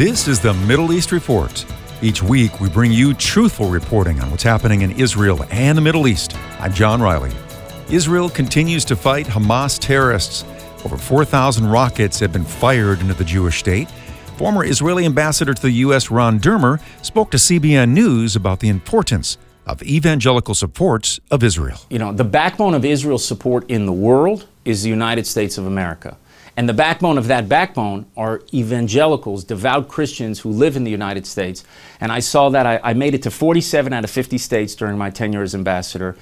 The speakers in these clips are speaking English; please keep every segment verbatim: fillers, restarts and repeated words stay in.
This is the Middle East Report. Each week, we bring you truthful reporting on what's happening in Israel and the Middle East. I'm John Riley. Israel continues to fight Hamas terrorists. Over four thousand rockets have been fired into the Jewish state. Former Israeli ambassador to the U S Ron Dermer spoke to C B N News about the importance of evangelical supports of Israel. You know, the backbone of Israel's support in the world is the United States of America. And the backbone of that backbone are evangelicals, devout Christians who live in the United States. And I saw that I, I made it to forty-seven out of fifty states during my tenure as ambassador.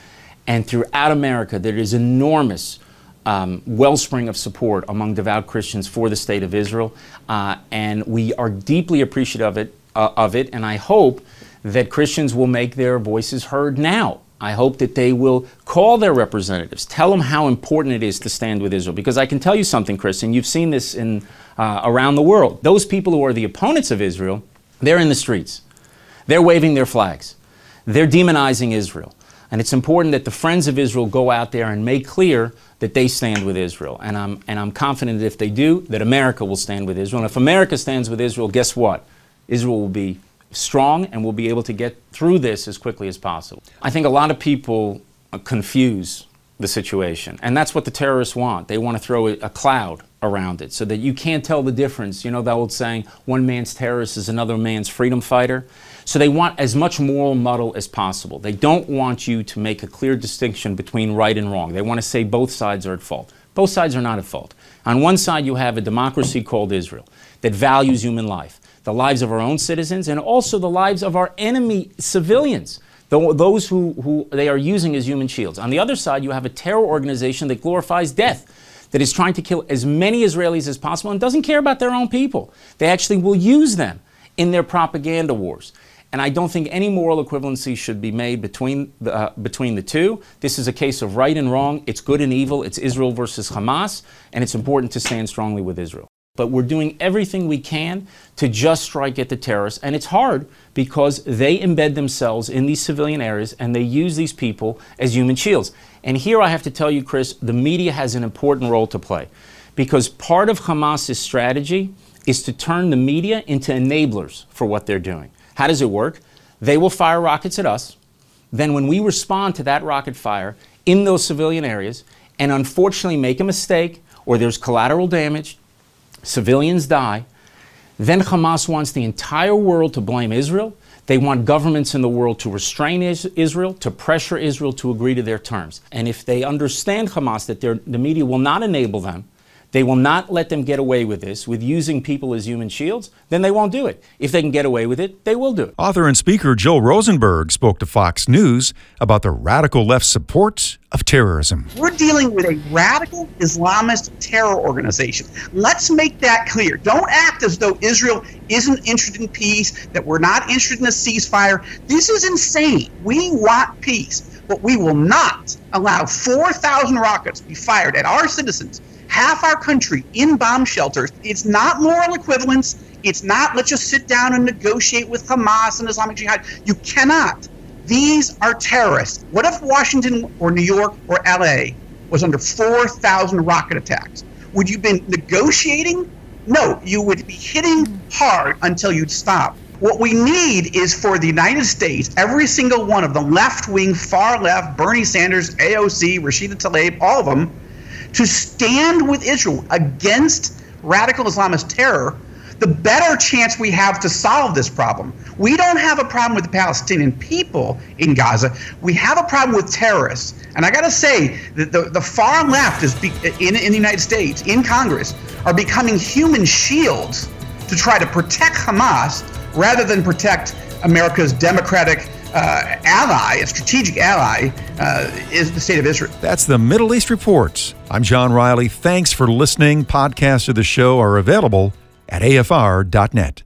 And throughout America, there is enormous um, wellspring of support among devout Christians for the state of Israel. Uh, and we are deeply appreciative of it, uh, of it. And I hope that Christians will make their voices heard now. I hope that they will call their representatives, tell them how important it is to stand with Israel. Because I can tell you something, Chris, and you've seen this in uh, around the world. Those people who are the opponents of Israel, they're in the streets. They're waving their flags. They're demonizing Israel. And it's important that the friends of Israel go out there and make clear that they stand with Israel. And I'm, and I'm confident that if they do, that America will stand with Israel. And if America stands with Israel, guess what? Israel will be strong and we'll be able to get through this as quickly as possible. I think a lot of people confuse the situation, and that's what the terrorists want. They want to throw a cloud around it so that you can't tell the difference. You know the old saying, one man's terrorist is another man's freedom fighter? So they want as much moral muddle as possible. They don't want you to make a clear distinction between right and wrong. They want to say both sides are at fault. Both sides are not at fault. On one side you have a democracy called Israel that values human life, the lives of our own citizens, and also the lives of our enemy civilians, those who, who they are using as human shields. On the other side, you have a terror organization that glorifies death, that is trying to kill as many Israelis as possible and doesn't care about their own people. They actually will use them in their propaganda wars. And I don't think any moral equivalency should be made between the, uh, between the two. This is a case of right and wrong. It's good and evil. It's Israel versus Hamas, and it's important to stand strongly with Israel. But we're doing everything we can to just strike at the terrorists. And it's hard because they embed themselves in these civilian areas and they use these people as human shields. And here I have to tell you, Chris, the media has an important role to play, because part of Hamas's strategy is to turn the media into enablers for what they're doing. How does it work? They will fire rockets at us. Then when we respond to that rocket fire in those civilian areas and unfortunately make a mistake or there's collateral damage, civilians die, then Hamas wants the entire world to blame Israel. They want governments in the world to restrain Israel, to pressure Israel to agree to their terms. And if they understand Hamas, that the media will not enable them, they will not let them get away with this, with using people as human shields, then they won't do it. If they can get away with it, they will do it. Author and speaker Joel Rosenberg spoke to Fox News about the radical left's support of terrorism. We're dealing with a radical Islamist terror organization. Let's make that clear. Don't act as though Israel isn't interested in peace, that we're not interested in a ceasefire. This is insane. We want peace, but we will not allow four thousand rockets be fired at our citizens, half our country, in bomb shelters. It's not moral equivalence. It's not let's just sit down and negotiate with Hamas and Islamic Jihad. You cannot. These are terrorists. What if Washington or New York or L A was under four thousand rocket attacks? Would you have been negotiating? No, you would be hitting hard until you'd stop. What we need is for the United States, every single one of the left-wing, far left, Bernie Sanders, A O C, Rashida Tlaib, all of them, to stand with Israel against radical Islamist terror, the better chance we have to solve this problem. We don't have a problem with the Palestinian people in Gaza. We have a problem with terrorists. And I got to say that the, the far left is be, in, in the United States, in Congress, are becoming human shields to try to protect Hamas rather than protect America's democratic uh, ally, a strategic ally, uh, is the state of Israel. That's the Middle East Report. I'm John Riley. Thanks for listening. Podcasts of the show are available at A F R dot net.